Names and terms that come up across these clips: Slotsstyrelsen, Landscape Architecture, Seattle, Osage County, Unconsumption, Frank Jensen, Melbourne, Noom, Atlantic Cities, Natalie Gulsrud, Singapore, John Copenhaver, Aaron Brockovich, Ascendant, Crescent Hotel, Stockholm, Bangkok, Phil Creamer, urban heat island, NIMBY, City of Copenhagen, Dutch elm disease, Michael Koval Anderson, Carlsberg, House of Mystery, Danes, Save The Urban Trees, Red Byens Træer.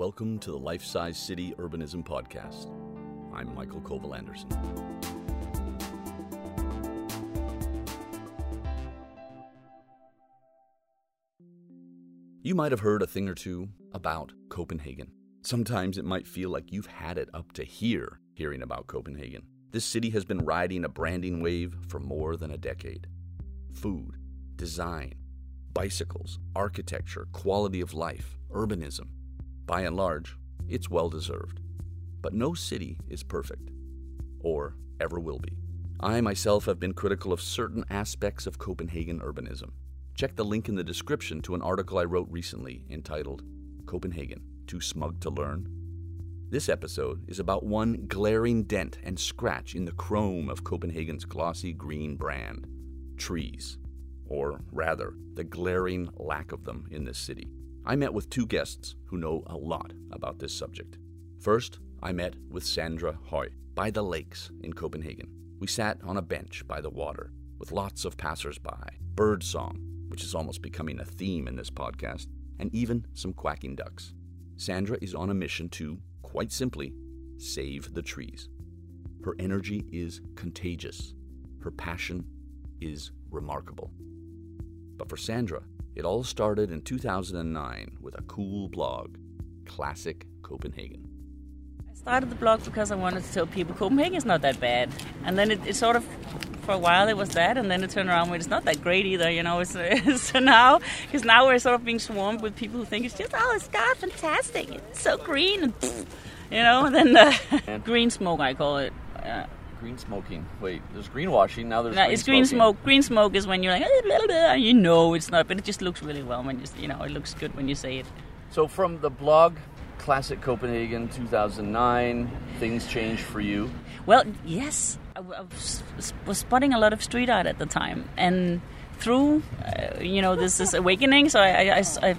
Welcome to the Life-Size City Urbanism Podcast. I'm Michael Koval Anderson. You might have heard a thing or two about Copenhagen. Sometimes it might feel like you've had it up to here hearing about Copenhagen. This city has been riding a branding wave for more than a decade. Food, design, bicycles, architecture, quality of life, urbanism. By and large, it's well-deserved. But no city is perfect, or ever will be. I myself have been critical of certain aspects of Copenhagen urbanism. Check the link in the description to an article I wrote recently entitled, Copenhagen, Too Smug to Learn? This episode is about one glaring dent and scratch in the chrome of Copenhagen's glossy green brand, trees, or rather, the glaring lack of them in this city. I met with two guests who know a lot about this subject. First, I met with Sandra Høj by the lakes in Copenhagen. We sat on a bench by the water with lots of passersby, bird song, which is almost becoming a theme in this podcast, and even some quacking ducks. Sandra is on a mission to, quite simply, save the trees. Her energy is contagious. Her passion is remarkable. But for Sandra, it all started in 2009 with a cool blog, Classic Copenhagen. I started the blog because I wanted to tell people Copenhagen is not that bad. And then it sort of, for a while it was that, and then it turned around with it's not that great either, you know. So now we're sort of being swarmed with people who think it's just, oh, it's God, fantastic, it's so green, and pfft, you know, and then green smoke, I call it. Green smoking. Wait, there's greenwashing, now there's green smoking. It's green smoke. Green smoke is when you're like, blah, blah, blah, you know it's not, but it just looks really well when it looks good when you say it. So from the blog, Classic Copenhagen 2009, things changed for you? Well, yes. I was spotting a lot of street art at the time, and through, this awakening, so I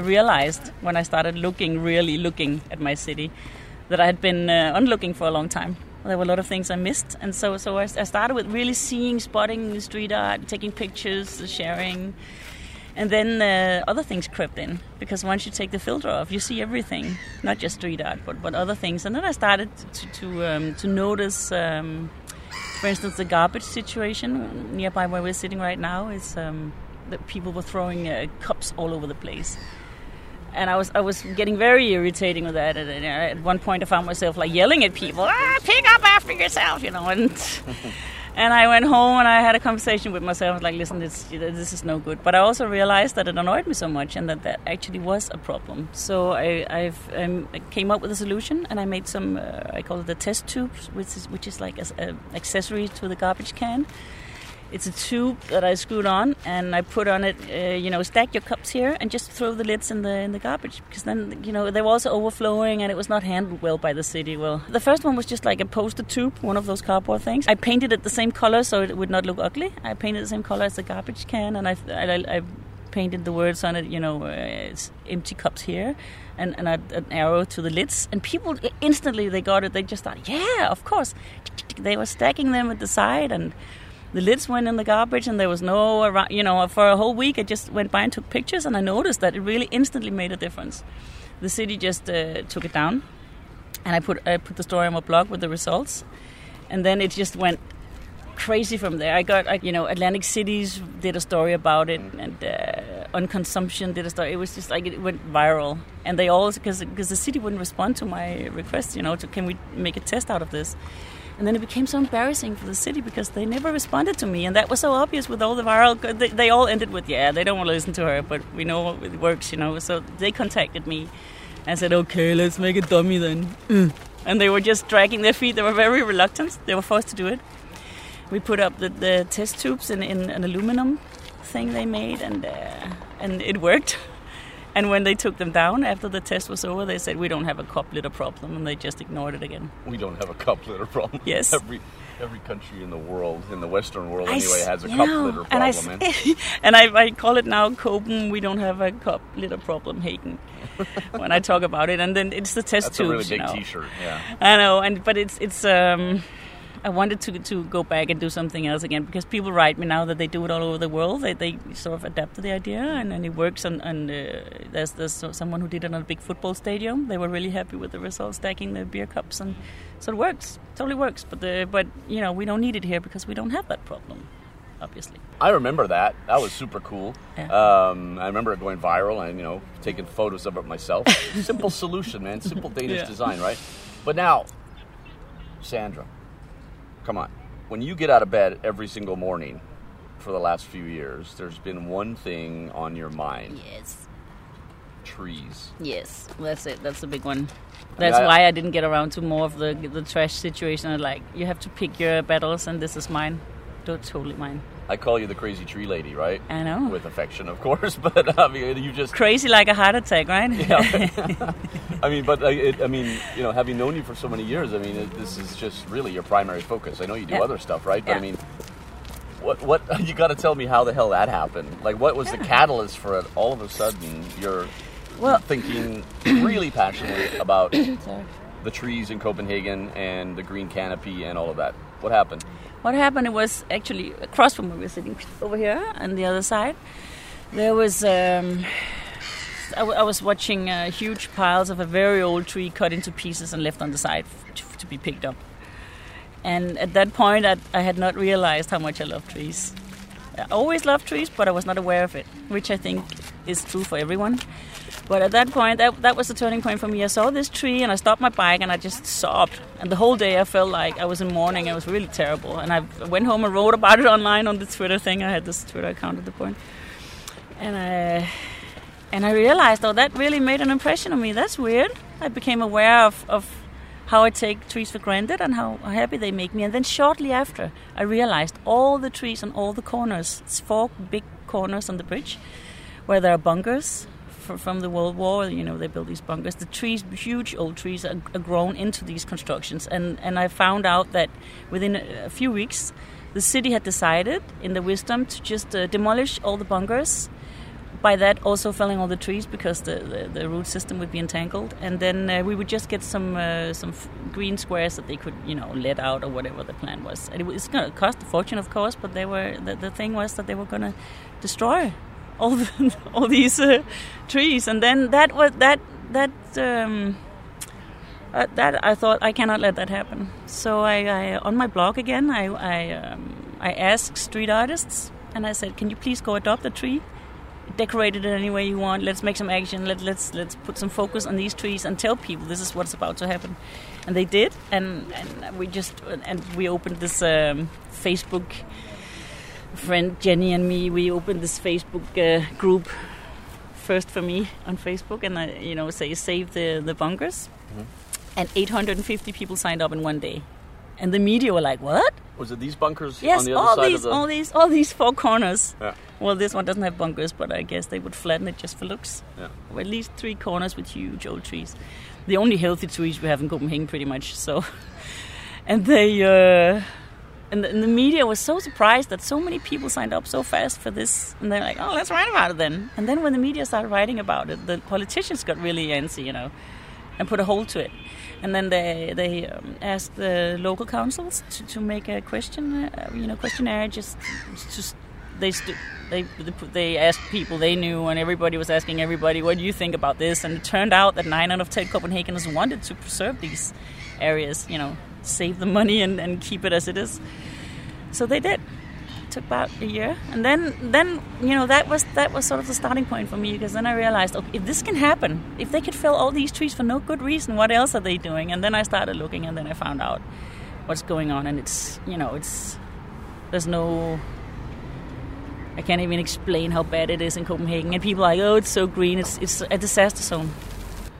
realized when I started really looking at my city, that I had been unlooking for a long time. There were a lot of things I missed, and so I started with really seeing, spotting street art, taking pictures, sharing, and then other things crept in, because once you take the filter off, you see everything, not just street art, but other things. And then I started to notice, for instance, the garbage situation nearby where we're sitting right now is that people were throwing cups all over the place. And I was getting very irritating with that. And at one point, I found myself like yelling at people, "Pick up after yourself," you know. And I went home and I had a conversation with myself. I was like, "Listen, this is no good." But I also realized that it annoyed me so much, and that actually was a problem. So I came up with a solution, and I made some. I call it the test tubes, which is like an accessory to the garbage can. It's a tube that I screwed on, and I put on it, stack your cups here and just throw the lids in the garbage. Because then, they were also overflowing, and it was not handled well by the city. Well, the first one was just like a poster tube, one of those cardboard things. I painted it the same color so it would not look ugly. I painted the same color as the garbage can, and I painted the words on it, it's empty cups here, and an arrow to the lids. And people, instantly they got it. They just thought, yeah, of course. They were stacking them at the side, and the lids went in the garbage, and there was no, for a whole week I just went by and took pictures, and I noticed that it really instantly made a difference. The city just took it down, and I put the story on my blog with the results, and then it just went crazy from there. I got, Atlantic Cities did a story about it, and Unconsumption did a story. It was just like it went viral, and they all, because the city wouldn't respond to my request, can we make a test out of this? And then it became so embarrassing for the city because they never responded to me. And that was so obvious with all the viral... They all ended with, yeah, they don't want to listen to her, but we know it works, So they contacted me and said, okay, let's make a dummy then. And they were just dragging their feet. They were very reluctant. They were forced to do it. We put up the test tubes in an aluminum thing they made, and it worked. And when they took them down after the test was over, they said, we don't have a cup litter problem, and they just ignored it again. We don't have a cup litter problem. Yes. Every country in the world, in the Western world anyway, has a cup litter problem. And I call it now Copen, we don't have a cup litter problem, Hagen, when I talk about it. And then it's the test tubes. That's a really big T-shirt, yeah. I know, but it's I wanted to go back and do something else again, because people write me now that they do it all over the world. They sort of adapt to the idea, and it works. And there's someone who did it on a big football stadium. They were really happy with the results, stacking the beer cups, and so it works. Totally works. But you know, we don't need it here because we don't have that problem, obviously. I remember that. That was super cool. Yeah. I remember it going viral and, you know, taking photos of it myself. Simple solution, man. Simple Danish design, right? But now, Sandra, come on. When you get out of bed every single morning for the last few years, there's been one thing on your mind. Yes. Trees. Yes, that's it. That's a big one. That's why I didn't get around to more of the trash situation. Like, you have to pick your battles, and this is mine. Totally mine. I call you the crazy tree lady, right? I know. With affection, of course, but I mean, you just... Crazy like a heart attack, right? Yeah. I mean, you know, having known you for so many years, I mean, this is just really your primary focus. I know you do other stuff, right? But I mean, what you got to tell me how the hell that happened. Like, what was the catalyst for it? All of a sudden, you're thinking really passionately about the trees in Copenhagen and the green canopy and all of that. What happened? What happened, it was actually across from where we were sitting over here on the other side. There was, I was watching huge piles of a very old tree cut into pieces and left on the side to be picked up. And at that point, I had not realized how much I love trees. I always loved trees, but I was not aware of it, which I think is true for everyone. But at that point, that was the turning point for me. I saw this tree, and I stopped my bike, and I just sobbed. And the whole day, I felt like I was in mourning. It was really terrible. And I went home and wrote about it online on the Twitter thing. I had this Twitter account at the point. And I realized, oh, that really made an impression on me. That's weird. I became aware of how I take trees for granted and how happy they make me. And then shortly after, I realized all the trees on all the corners. It's 4 big corners on the bridge where there are bunkers from the World War, you know, they built these bunkers. The trees, huge old trees, are grown into these constructions. And I found out that within a few weeks, the city had decided, in the wisdom, to just demolish all the bunkers. By that, also felling all the trees, because the root system would be entangled. And then we would just get some green squares that they could, you know, let out or whatever the plan was. And it's going to cost a fortune, of course, but they were the thing was that they were going to destroy all these trees, and then that I thought I cannot let that happen. So I on my blog again, I asked street artists, and I said, "Can you please go adopt a tree, decorate it in any way you want? Let's make some action. Let's put some focus on these trees and tell people this is what's about to happen." And they did, and we opened this Facebook. Friend Jenny and me, we opened this Facebook group, first for me on Facebook, and I, you know, say save the bunkers, and 850 people signed up in one day, and the media were like, "What? Was it these bunkers on the other side of the?" Yes, all these 4 corners. Yeah. Well, this one doesn't have bunkers, but I guess they would flatten it just for looks. Yeah. Well, at least 3 corners with huge old trees, the only healthy trees we have in Copenhagen, pretty much. So, and they. And the media was so surprised that so many people signed up so fast for this. And they're like, oh, let's write about it then. And then when the media started writing about it, the politicians got really antsy, you know, and put a hold to it. And then they asked the local councils to make a questionnaire. They asked people they knew, and everybody was asking everybody, what do you think about this? And it turned out that 9 out of 10 Copenhageners wanted to preserve these areas, you know, save the money and keep it as it is. So they did. It took about a year, and then you know, that was sort of the starting point for me, because then I realized, okay, if this can happen, if they could fell all these trees for no good reason, what else are they doing? And then I started looking, and then I found out what's going on, and it's, you know, it's, there's no, I can't even explain how bad it is in Copenhagen, and people are like, oh, it's so green, it's a disaster zone.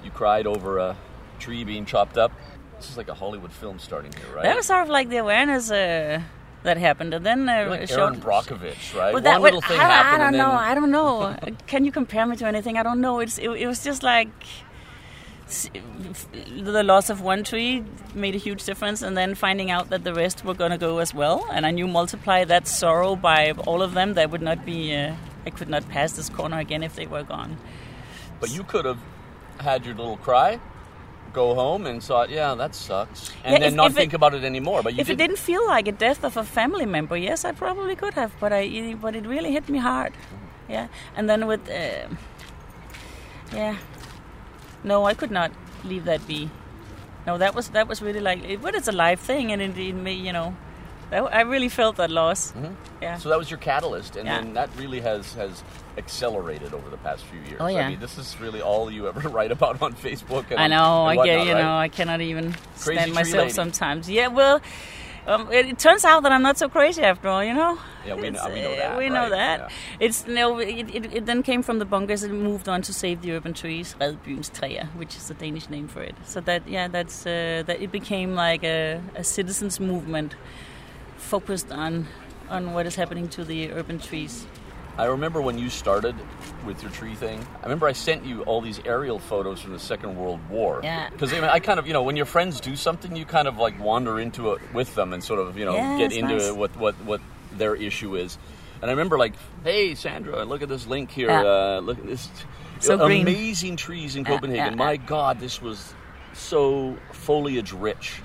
You cried over a tree being chopped up. This is like a Hollywood film starting here, right? That was sort of like the awareness that happened, and then like Aaron Brockovich, right? Well, that little thing happened. I don't know. Can you compare me to anything? I don't know. It was just like the loss of one tree made a huge difference, and then finding out that the rest were going to go as well, and I knew multiply that sorrow by all of them. That would not be. I could not pass this corner again if they were gone. But you could have had your little cry. go home and thought, yeah, that sucks. And then not think about it anymore. But if it didn't feel like a death of a family member, yes, I probably could have. But it really hit me hard. Yeah. And then with... yeah. No, I could not leave that be. No, that was really like... But it's a live thing, and it may, you know... I really felt that loss. Mm-hmm. Yeah. So that was your catalyst, and then that really has accelerated over the past few years. Oh, yeah. I mean, this is really all you ever write about on Facebook. And, I know. And whatnot, I cannot even stand myself sometimes. Yeah. Well, it turns out that I'm not so crazy after all. You know. Yeah, we know that. We know that. Yeah. It then came from the bunkers and moved on to save the urban trees, Red Byens Træer, which is the Danish name for it. So that it became like a citizens' movement. Focused on what is happening to the urban trees. I remember when you started with your tree thing. I remember I sent you all these aerial photos from the Second World War. Yeah. Because I kind of, when your friends do something, you kind of like wander into it with them and sort of, get into what their issue is. And I remember like, hey, Sandra, look at this link here. Yeah. Look at this. So amazing trees in Copenhagen. Yeah. My God, this was so foliage rich.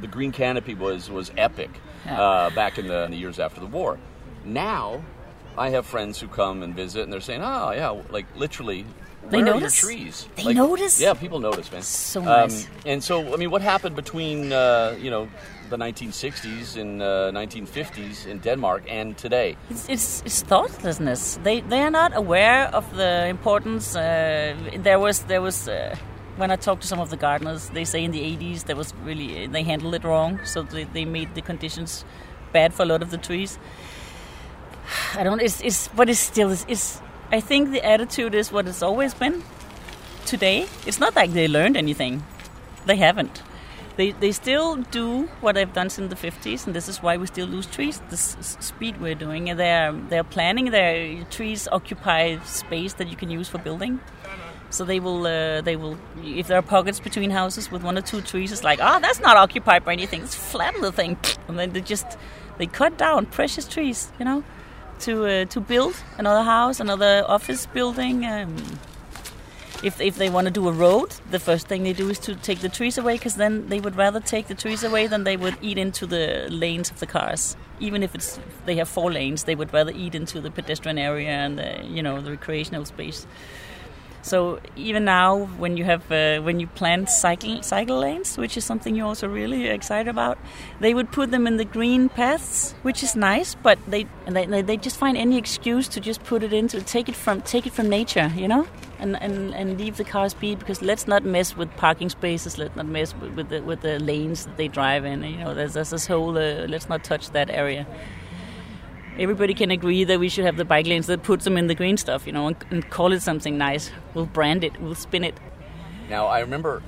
The green canopy was epic back in the years after the war. Now, I have friends who come and visit, and they're saying, "Oh, yeah, like literally, they notice your trees. They notice. Yeah, people notice, man. So nice. And so, what happened between the 1960s and 1950s in Denmark and today? It's thoughtlessness. They are not aware of the importance. There was. When I talk to some of the gardeners, they say in the 80s there was really they handled it wrong, so they made the conditions bad for a lot of the trees. I don't. It's still. I think the attitude is what it's always been. Today, it's not like they learned anything. They haven't. They still do what they've done since the 50s, and this is why we still lose trees. The speed we're doing, and they're planning. Their trees occupy space that you can use for building. So they will. If there are pockets between houses with one or two trees, it's like, that's not occupied by anything. It's flatten the thing, and then they cut down precious trees, to build another house, another office building. If they want to do a road, the first thing they do is to take the trees away, because then they would rather take the trees away than they would eat into the lanes of the cars. Even if they have four lanes, they would rather eat into the pedestrian area and the recreational space. So even now, when you have when you plant cycle lanes, which is something you're also really excited about, they would put them in the green paths, which is nice. But they just find any excuse to just put it into take it from nature, and leave the cars be, because let's not mess with parking spaces, let's not mess with the lanes that they drive in. There's this whole let's not touch that area. Everybody can agree that we should have the bike lanes that puts them in the green stuff, and call it something nice. We'll brand it. We'll spin it. Now, I remember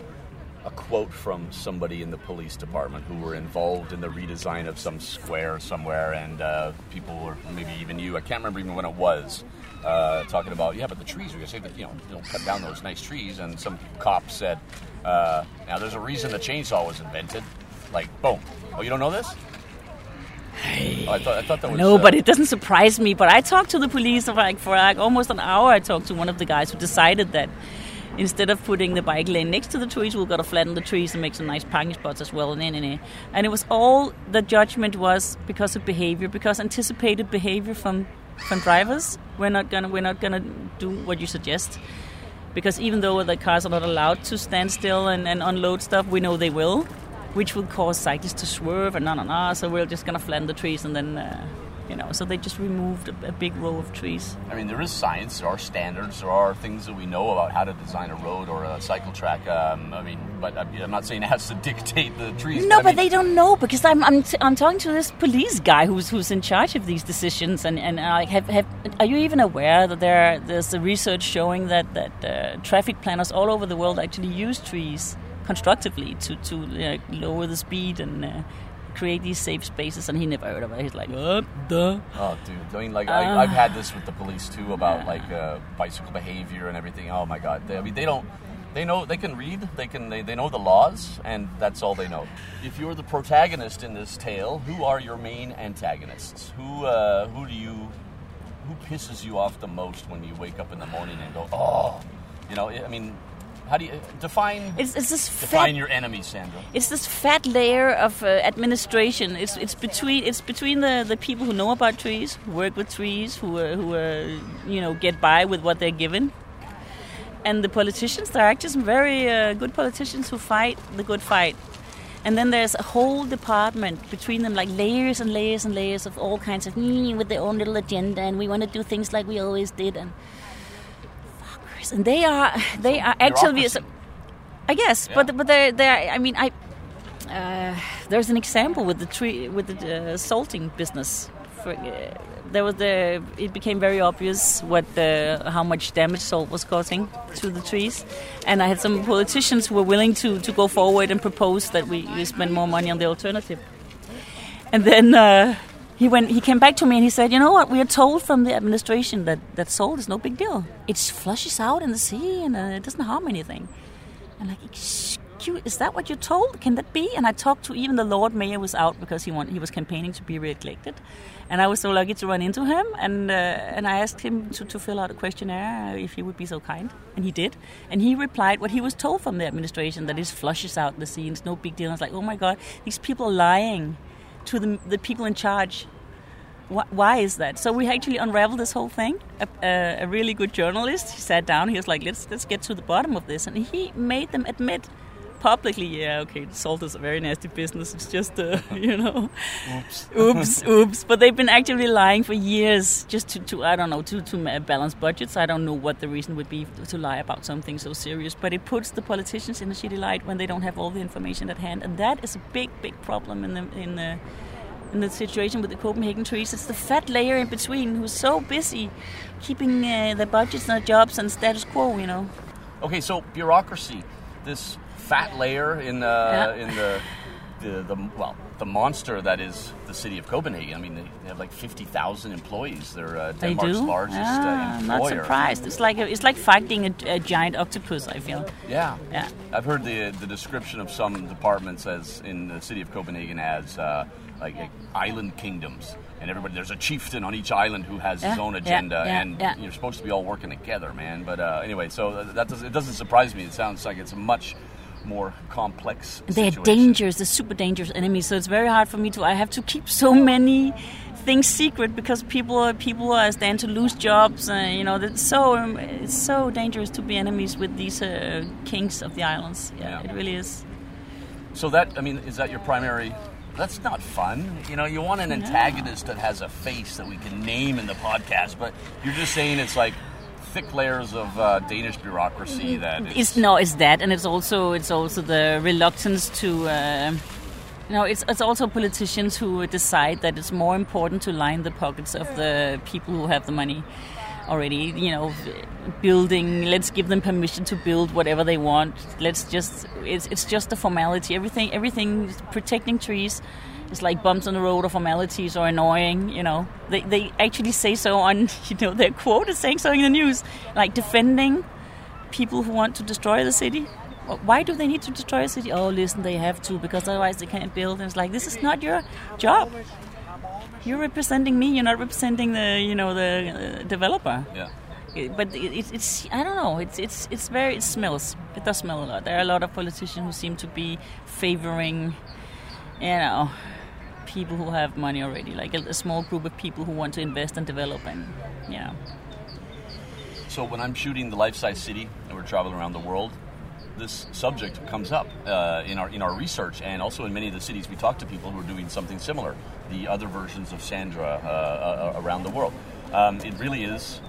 a quote from somebody in the police department who were involved in the redesign of some square somewhere, and people were, maybe even you, I can't remember even when it was, talking about, but the trees, we're going to say that, don't cut down those nice trees. And some cop said, now there's a reason the chainsaw was invented. Like, boom. Oh, you don't know this? I thought that was... No, but it doesn't surprise me. But I talked to the police for almost an hour. I talked to one of the guys who decided that instead of putting the bike lane next to the trees, we've got to flatten the trees and make some nice parking spots as well. And it was all... The judgment was because of behavior, because anticipated behavior from drivers. We're not gonna do what you suggest. Because even though the cars are not allowed to stand still and unload stuff, we know they will. Which will cause cyclists to swerve and so we're just going to flatten the trees and then, so they just removed a big row of trees. I mean, there is science, there are standards, there are things that we know about how to design a road or a cycle track, but I'm not saying it has to dictate the trees. No, but they don't know, because I'm talking to this police guy who's in charge of these decisions, are you even aware that there's a research showing that traffic planners all over the world actually use trees constructively to lower the speed and create these safe spaces, and he never heard of it. He's like, what the? Oh, dude. I've had this with the police too about bicycle behavior and everything. Oh my God. They know they can read. They know the laws, and that's all they know. If you're the protagonist in this tale, who are your main antagonists? Who pisses you off the most when you wake up in the morning and go, oh, How do you define? It's this define fat, your enemy, Sandra. It's this fat layer of administration. It's between the people who know about trees, who work with trees, who get by with what they're given, and the politicians. There are actually some very good politicians who fight the good fight. And then there's a whole department between them, like layers and layers and layers of all kinds of with their own little agenda, and we want to do things like we always did, and fuckers. And they are actually, I guess, yeah. but they're. I mean, there's an example with the tree with the salting business. It became very obvious how much damage salt was causing to the trees, and I had some politicians who were willing to go forward and propose that we spend more money on the alternative. And then he came back to me and he said, "You know what? We are told from the administration that salt is no big deal. It flushes out in the sea and it doesn't harm anything." I'm like, "Is that what you're told? Can that be?" And I talked to even the Lord Mayor was out because he was campaigning to be re-elected, and I was so lucky to run into him. And I asked him to fill out a questionnaire if he would be so kind, and he did. And he replied what he was told from the administration, that it flushes out the sea, no big deal. And I was like, oh my God, these people are lying to the people in charge. Why is that? So we actually unraveled this whole thing. A really good journalist, he sat down. He was like, let's get to the bottom of this, and he made them admit. Publicly, yeah, okay, salt is a very nasty business. It's just, oops. But they've been actively lying for years just to balance budgets. I don't know what the reason would be to lie about something so serious. But it puts the politicians in a shitty light when they don't have all the information at hand. And that is a big, big problem in the situation with the Copenhagen trees. It's the fat layer in between who's so busy keeping their budgets and their jobs and status quo, Okay, so bureaucracy, this fat layer in the monster that is the city of Copenhagen. I mean, they have like 50,000 employees. They're Denmark's largest employer. Not surprised. It's like fighting a giant octopus, I feel. Yeah. I've heard the description of some departments as in the city of Copenhagen as like island kingdoms, and everybody there's a chieftain on each island who has his own agenda, and you're supposed to be all working together, man. But anyway, so it doesn't surprise me. It sounds like it's a much more complex situation. They're dangerous, they're super dangerous enemies, so it's very hard for me I have to keep so many things secret because people stand to lose jobs, it's so dangerous to be enemies with these kings of the islands. It really is. So is that your primary... That's not fun. You want an antagonist that has a face that we can name in the podcast, but you're just saying it's like thick layers of Danish bureaucracy that and it's also the reluctance to it's also politicians who decide that it's more important to line the pockets of the people who have the money already, building, let's give them permission to build whatever they want. It's just a formality. Everything protecting trees is like bumps on the road or formalities or annoying, They actually say so on, their quote is saying so in the news, like defending people who want to destroy the city. Why do they need to destroy a city? Oh, listen, they have to, because otherwise they can't build. And it's like, this is not your job. You're representing me. You're not representing the developer. Yeah. But it's I don't know. It's very. It smells. It does smell a lot. There are a lot of politicians who seem to be favoring, people who have money already, like a small group of people who want to invest and develop, and. So when I'm shooting the life-size city and we're traveling around the world, this subject comes up in our research, and also in many of the cities we talk to people who are doing something similar, the other versions of Sandra around the world. It really is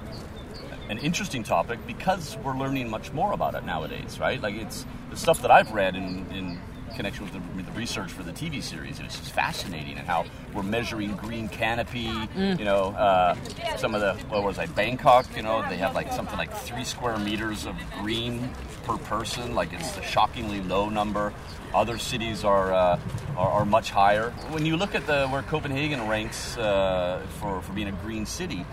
an interesting topic because we're learning much more about it nowadays, right? Like it's the stuff that I've read in connection with the research for the TV series. It's just fascinating, and how we're measuring green canopy. Some of the Bangkok? They have like something like 3 square meters of green per person. Like it's a shockingly low number. Other cities are much higher. When you look at where Copenhagen ranks for being a green city,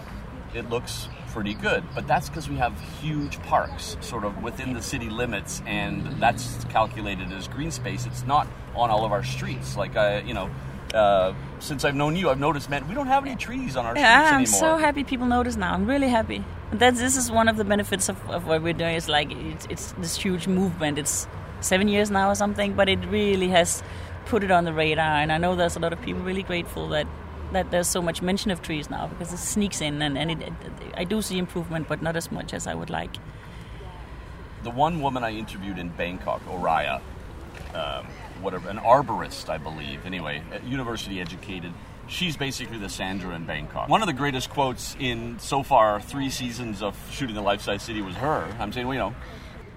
it looks pretty good, but that's because we have huge parks sort of within the city limits, and that's calculated as green space. It's not on all of our streets. Like, since I've known you, I've noticed, man, we don't have any trees on our streets anymore. I'm so happy people notice now. I'm really happy. This is one of the benefits of what we're doing. It's like it's this huge movement. It's 7 years now or something, but it really has put it on the radar. And I know there's a lot of people really grateful that there's so much mention of trees now, because it sneaks in and I do see improvement, but not as much as I would like. The one woman I interviewed in Bangkok, Oraya, an arborist, I believe, anyway, university educated. She's basically the Sandra in Bangkok. One of the greatest quotes in so far 3 seasons of shooting the life-size city was her. I'm saying, well, you know,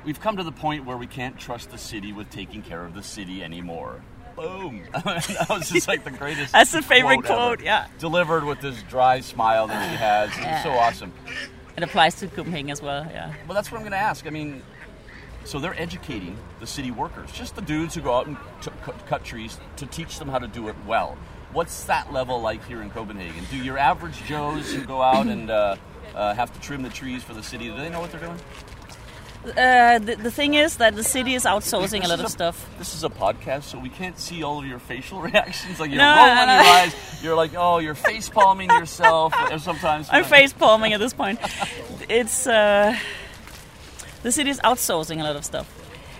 we've come to the point where we can't trust the city with taking care of the city anymore. Boom. That was just like the greatest That's the favorite quote yeah. Delivered with this dry smile that she has. It's so awesome. It applies to Copenhagen as well, yeah. Well, that's what I'm going to ask. I mean, so they're educating the city workers, just the dudes who go out and cut trees, to teach them how to do it well. What's that level like here in Copenhagen? Do your average Joes who go out and have to trim the trees for the city, do they know what they're doing? The thing is that the city is outsourcing a lot of stuff. This is a podcast, so we can't see all of your facial reactions. Like, you're rolling your eyes. You're like, oh, you're face-palming yourself. Or sometimes I'm face-palming at this point. The city is outsourcing a lot of stuff.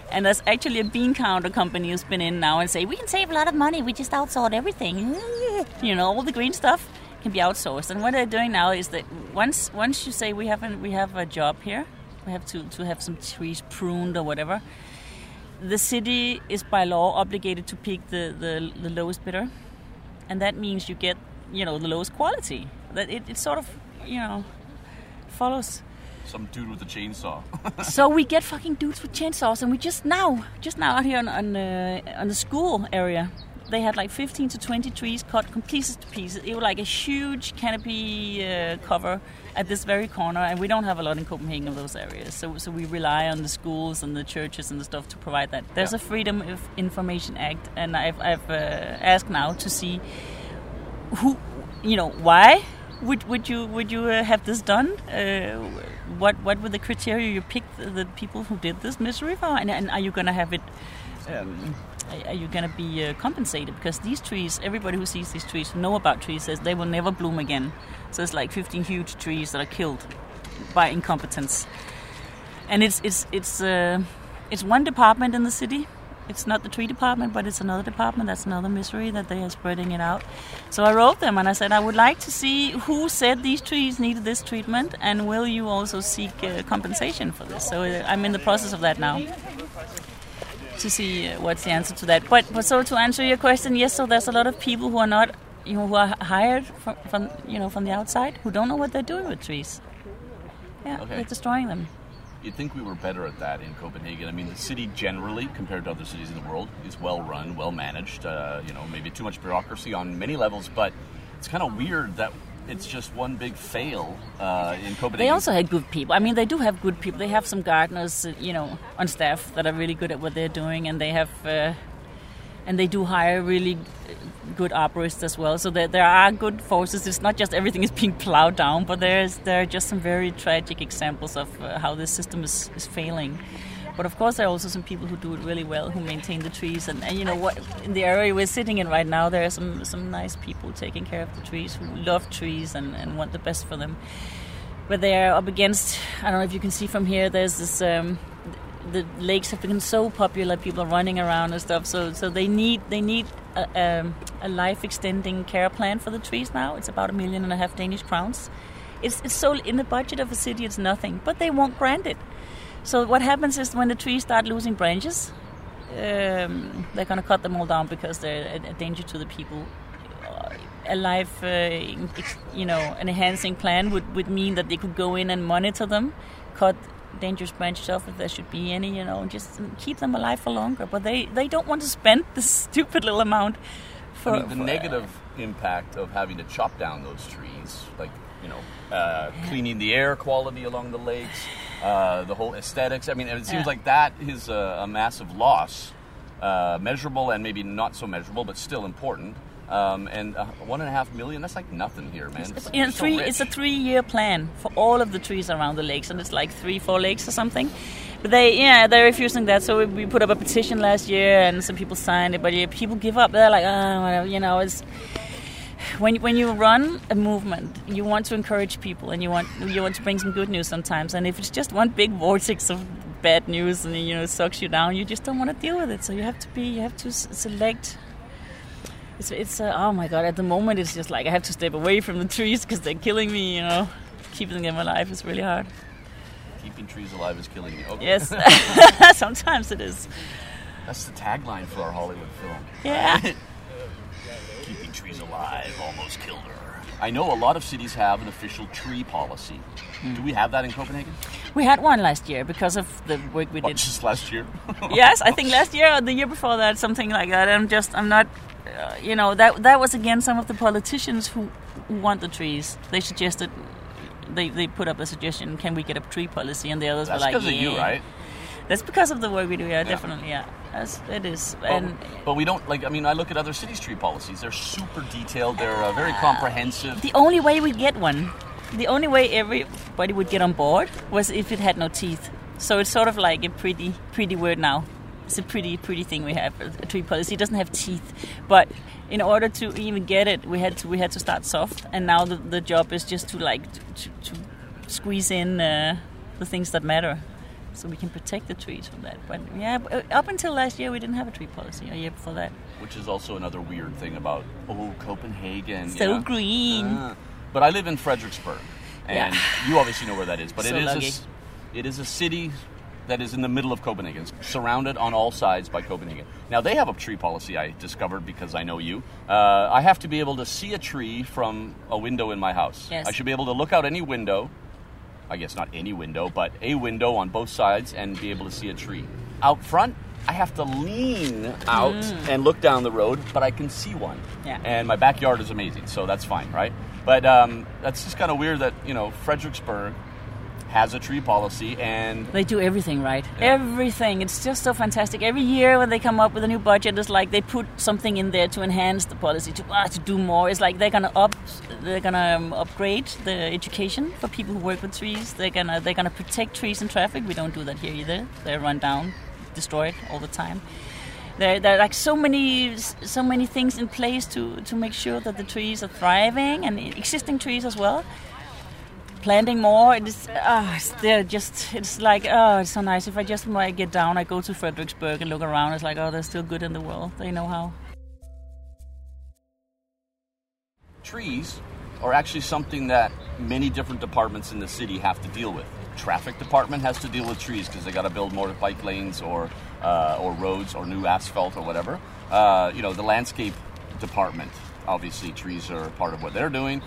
And there's actually a bean counter company who's been in now and say, we can save a lot of money. We just outsource everything. You know, all the green stuff can be outsourced. And what they're doing now is that once you say we have a job here, we have to have some trees pruned or whatever, the city is by law obligated to pick the lowest bidder. And that means you get, you know, the lowest quality. That it sort of, you know, follows. Some dude with a chainsaw. So we get fucking dudes with chainsaws, and we just now out here on the school area, they had like 15 to 20 trees cut from pieces to pieces. It was like a huge canopy cover at this very corner, and we don't have a lot in Copenhagen of those areas. So we rely on the schools and the churches and the stuff to provide that. There's a Freedom of Information Act, and I've asked now to see who, you know, why. Would you have this done? What were the criteria you picked the people who did this misery for? And are you gonna have it? Are you gonna be compensated? Because these trees, everybody who sees these trees, who know about trees, says they will never bloom again. So it's like 15 huge trees that are killed by incompetence. And it's one department in the city. It's not the tree department, but it's another department. That's another misery that they are spreading it out. So I wrote them and I said, I would like to see who said these trees needed this treatment, and will you also seek compensation for this? So I'm in the process of that now to see what's the answer to that. But so to answer your question, yes, so there's a lot of people who are not, you know, who are hired from the outside, who don't know what they're doing with trees. Yeah, okay. They're destroying them. You'd think we were better at that in Copenhagen. I mean, the city generally, compared to other cities in the world, is well run, well managed. You know, maybe too much bureaucracy on many levels, but it's kind of weird that it's just one big fail in Copenhagen. They also had good people. I mean, they do have good people. They have some gardeners, you know, on staff that are really good at what they're doing, and they have, and they do hire really good arborists as well. So there are good forces. It's not just everything is being plowed down, but there are just some very tragic examples of how this system is failing. But of course, there are also some people who do it really well, who maintain the trees. And you know what? In the area we're sitting in right now, there are some nice people taking care of the trees, who love trees and want the best for them. But they are up against, I don't know if you can see from here, there's this. The lakes have become so popular, people are running around and stuff, so they need a life extending care plan for the trees now. It's about 1.5 million Danish crowns. It's so in the budget of a city, it's nothing, but they won't grant it. So what happens is, when the trees start losing branches, they're going to cut them all down, because they're a danger to the people. A life, you know, an enhancing plan would mean that they could go in and monitor them, cut dangerous branches off if there should be any, you know, just keep them alive for longer. But they don't want to spend this stupid little amount for... I mean, the negative impact of having to chop down those trees, like, you know, cleaning the air quality along the lakes, the whole aesthetics. I mean, it seems like that is a massive loss, measurable and maybe not so measurable, but still important. And 1.5 million, that's like nothing here, man. It's a 3-year plan for all of the trees around the lakes, and it's like 3-4 lakes or something. But they're refusing that, so we put up a petition last year, and some people signed it, but people give up. They're like, oh, you know, it's... when you run a movement, you want to encourage people, and you want to bring some good news sometimes. And if it's just one big vortex of bad news and it sucks you down, you just don't want to deal with it. So you have to select. It's oh my God! At the moment, it's just like I have to step away from the trees because they're killing me. Keeping them alive is really hard. Keeping trees alive is killing you. Okay. Yes, sometimes it is. That's the tagline for our Hollywood film. Yeah. Keeping trees alive almost killed her. I know a lot of cities have an official tree policy. Mm. Do we have that in Copenhagen? We had one last year because of the work we did. Just last year? Yes, I think last year or the year before that, something like that. I'm not. That was again some of the politicians who want the trees. They suggested, they put up a suggestion, can we get a tree policy? And the others were like, that's because of you, right? That's because of the work we do, yeah, definitely, yeah. As it is. But we don't, I look at other cities' tree policies. They're super detailed. They're very comprehensive. The only way we get one, the only way everybody would get on board was if it had no teeth. So it's sort of like a pretty word now. It's a pretty thing we have. A tree policy, it doesn't have teeth, but in order to even get it, we had to start soft, and now the job is just to squeeze in the things that matter, so we can protect the trees from that. But yeah, up until last year we didn't have a tree policy. A year before that, which is also another weird thing about Copenhagen. So yeah. Green. But I live in Frederiksberg, and yeah. You obviously know where that is. But it is a city that is in the middle of Copenhagen, surrounded on all sides by Copenhagen. Now, they have a tree policy, I discovered because I know you. I have to be able to see a tree from a window in my house. Yes. I should be able to look out any window, I guess not any window, but a window on both sides and be able to see a tree. Out front, I have to lean out and look down the road, but I can see one. Yeah. And my backyard is amazing, so that's fine, right? But that's just kind of weird that, Frederiksberg has a tree policy, and they do everything right. Yeah. Everything. It's just so fantastic. Every year when they come up with a new budget, it's like they put something in there to enhance the policy, to do more. It's like they're gonna upgrade the education for people who work with trees. They're gonna protect trees and traffic. We don't do that here either. They're run down, destroyed all the time. There are like so many things in place to make sure that the trees are thriving, and existing trees as well. Planting more, it's so nice. If I just when I get down, I go to Frederiksberg and look around. It's like, they're still good in the world. They know how. Trees are actually something that many different departments in the city have to deal with. Traffic department has to deal with trees because they got to build more bike lanes or roads or new asphalt or whatever. The landscape department. Obviously, trees are part of what they're doing.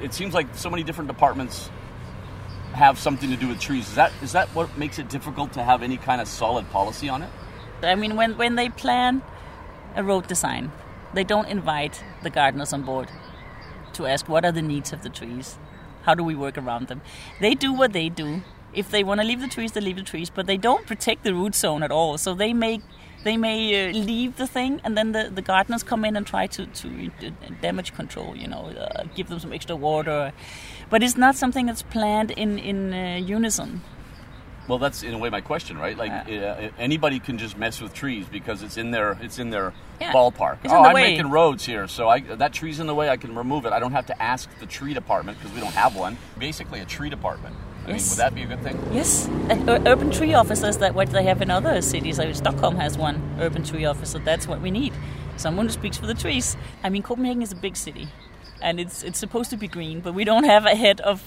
It seems like so many different departments have something to do with trees. Is that what makes it difficult to have any kind of solid policy on it? I mean, when they plan a road design, they don't invite the gardeners on board to ask, what are the needs of the trees? How do we work around them? They do what they do. If they want to leave the trees, they leave the trees, but they don't protect the root zone at all. So they may leave the thing, and then the gardeners come in and try to damage control, give them some extra water. But it's not something that's planned in unison. Well, that's in a way my question, right? Like anybody can just mess with trees because it's in their ballpark. I'm making roads here, so that tree's in the way, I can remove it. I don't have to ask the tree department because we don't have one. Basically a tree department. Yes. Would that be a good thing? Yes. Urban tree officers, that's what they have in other cities. Stockholm has one urban tree officer. That's what we need. Someone who speaks for the trees. Copenhagen is a big city, and it's supposed to be green, but we don't have a head of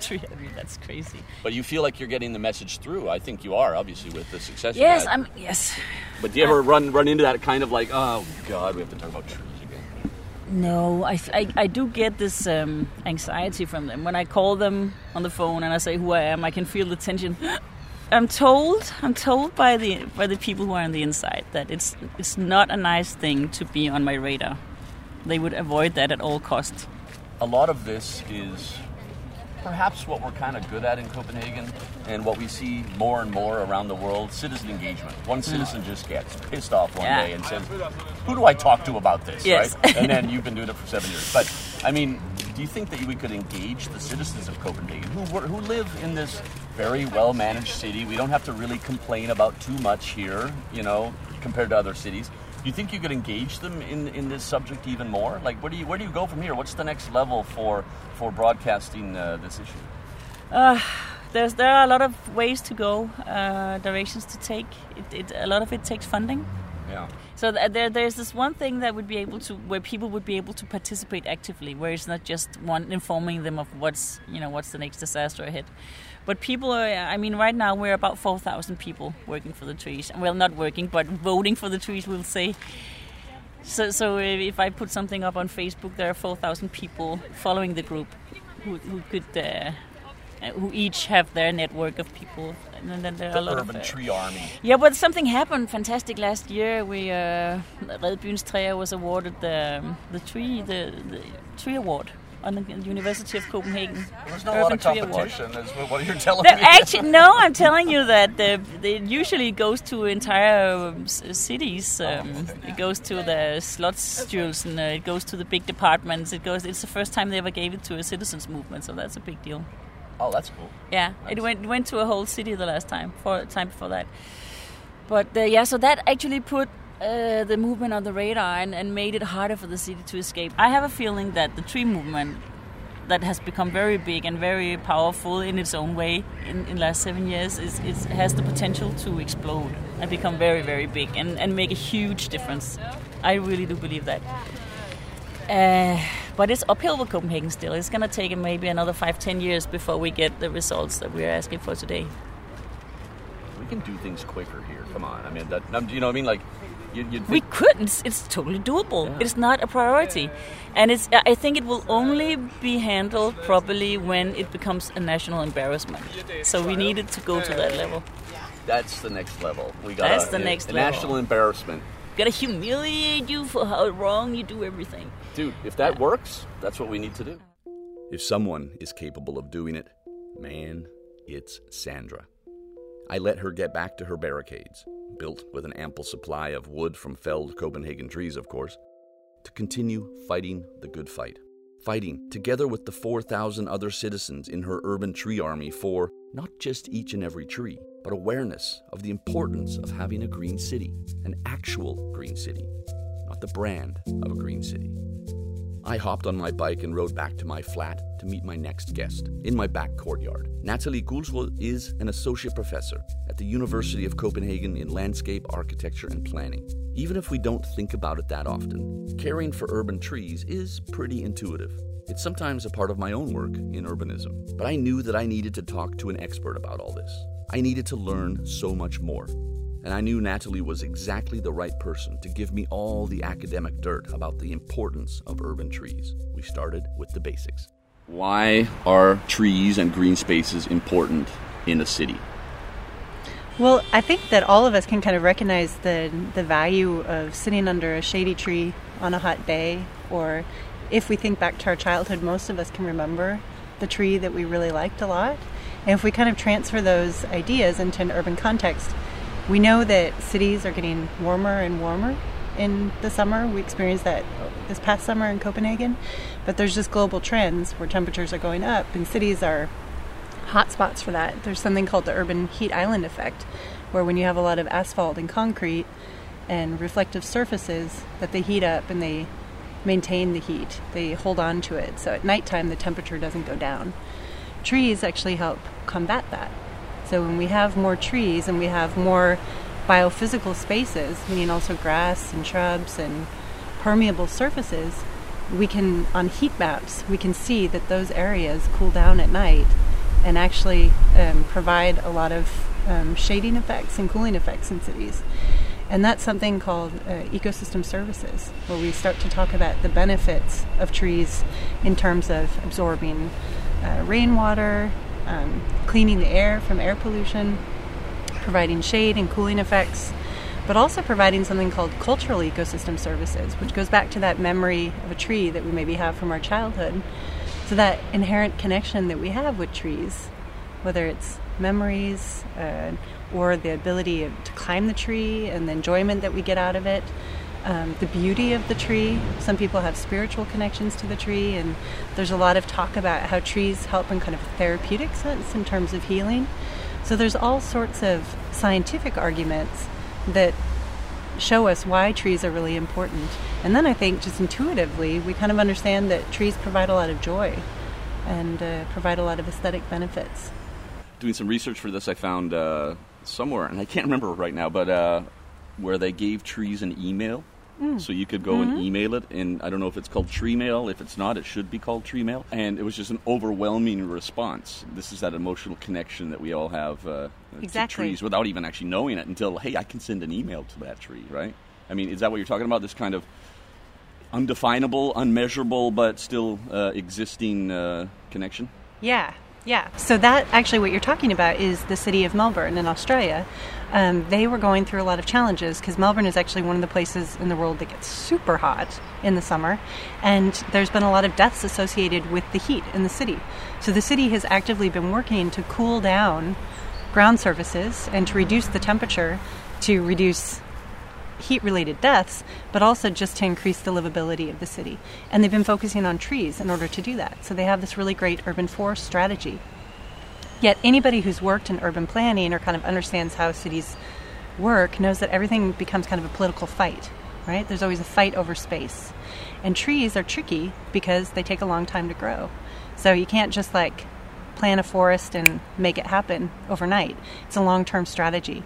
tree. That's crazy. But you feel like you're getting the message through. I think you are, obviously, with the success. Yes, yes. But do you ever run into that kind of like, oh, God, we have to talk about trees? No, I do get this anxiety from them. When I call them on the phone and I say who I am, I can feel the tension. I'm told by the people who are on the inside that it's not a nice thing to be on my radar. They would avoid that at all costs. A lot of this is perhaps what we're kind of good at in Copenhagen and what we see more and more around the world, citizen engagement. One citizen just gets pissed off one day and says, who do I talk to about this? Yes. Right? And then you've been doing it for 7 years. But, do you think that we could engage the citizens of Copenhagen who live in this very well-managed city? We don't have to really complain about too much here, compared to other cities. Do you think you could engage them in this subject even more? Like, where do you go from here? What's the next level for broadcasting this issue? There are a lot of ways to go, directions to take. A lot of it takes funding. Yeah. So there's this one thing that would be able to, where people would be able to participate actively, where it's not just one informing them of what's the next disaster ahead. But people are, right now we're about 4,000 people working for the trees. Well, not working, but voting for the trees, we'll say. So if I put something up on Facebook, there are 4,000 people following the group who could... who each have their network of people, and then there are a lot of urban tree army. Yeah, but something happened fantastic last year. We Red Byens Træer was awarded the tree award on the University of Copenhagen. There's not a lot of competition. Is what you're telling me. Actually, no, I'm telling you that it usually goes to entire cities. It goes to the Slotsstyrelsen. It goes to the big departments. It goes. It's the first time they ever gave it to a citizens' movement, so that's a big deal. Oh, that's cool. Yeah, nice. It went to a whole city the last time, before that. But so that actually put the movement on the radar and made it harder for the city to escape. I have a feeling that the tree movement that has become very big and very powerful in its own way in the last 7 years has the potential to explode and become very, very big and make a huge difference. I really do believe that. But it's uphill with Copenhagen still. It's going to take maybe another 5-10 years before we get the results that we're asking for today. We can do things quicker here. Come on. I mean, that, you know what I mean? Like, we couldn't. It's totally doable. Yeah. It's not a priority. And I think it will only be handled properly when it becomes a national embarrassment. So we needed to go to that level. That's the next level. That's the next level. National embarrassment. Gotta humiliate you for how wrong you do everything. Dude, if that works, that's what we need to do. If someone is capable of doing it, man, it's Sandra. I let her get back to her barricades, built with an ample supply of wood from felled Copenhagen trees, of course, to continue fighting the good fight. Fighting together with the 4,000 other citizens in her urban tree army for not just each and every tree, but awareness of the importance of having a green city, an actual green city, not the brand of a green city. I hopped on my bike and rode back to my flat to meet my next guest in my back courtyard. Natalie Gulsrud is an associate professor at the University of Copenhagen in Landscape Architecture and Planning. Even if we don't think about it that often, caring for urban trees is pretty intuitive. It's sometimes a part of my own work in urbanism, but I knew that I needed to talk to an expert about all this. I needed to learn so much more, and I knew Natalie was exactly the right person to give me all the academic dirt about the importance of urban trees. We started with the basics. Why are trees and green spaces important in a city? Well, I think that all of us can kind of recognize the value of sitting under a shady tree on a hot day, or if we think back to our childhood, most of us can remember the tree that we really liked a lot. And if we kind of transfer those ideas into an urban context, we know that cities are getting warmer and warmer in the summer. We experienced that this past summer in Copenhagen. But there's just global trends where temperatures are going up, and cities are hot spots for that. There's something called the urban heat island effect, where when you have a lot of asphalt and concrete and reflective surfaces, that they heat up and they maintain the heat. They hold on to it. So at nighttime, the temperature doesn't go down. Trees actually help combat that. So when we have more trees and we have more biophysical spaces, meaning also grass and shrubs and permeable surfaces, we can, on heat maps, we can see that those areas cool down at night and actually provide a lot of shading effects and cooling effects in cities. And that's something called ecosystem services, where we start to talk about the benefits of trees in terms of absorbing rainwater, cleaning the air from air pollution, providing shade and cooling effects, but also providing something called cultural ecosystem services, which goes back to that memory of a tree that we maybe have from our childhood. So that inherent connection that we have with trees, whether it's memories or the ability to climb the tree and the enjoyment that we get out of it, the beauty of the tree. Some people have spiritual connections to the tree, and there's a lot of talk about how trees help in kind of a therapeutic sense in terms of healing. So there's all sorts of scientific arguments that show us why trees are really important. And then I think just intuitively we kind of understand that trees provide a lot of joy and provide a lot of aesthetic benefits. Doing some research for this, I found somewhere, and I can't remember right now, but where they gave trees an email. So you could go and email it, and I don't know if it's called tree mail. If it's not, it should be called tree mail. And it was just an overwhelming response. This is that emotional connection that we all have to trees without even actually knowing it until, hey, I can send an email to that tree, right? I mean, is that what you're talking about? This kind of undefinable, unmeasurable, but still existing connection? Yeah. So that actually what you're talking about is the city of Melbourne in Australia. They were going through a lot of challenges because Melbourne is actually one of the places in the world that gets super hot in the summer. And there's been a lot of deaths associated with the heat in the city. So the city has actively been working to cool down ground surfaces and to reduce the temperature to reduce heat-related deaths, but also just to increase the livability of the city. And they've been focusing on trees in order to do that. So they have this really great urban forest strategy. Yet anybody who's worked in urban planning or kind of understands how cities work knows that everything becomes kind of a political fight, right? There's always a fight over space. And trees are tricky because they take a long time to grow. So you can't just like plan a forest and make it happen overnight. It's a long-term strategy.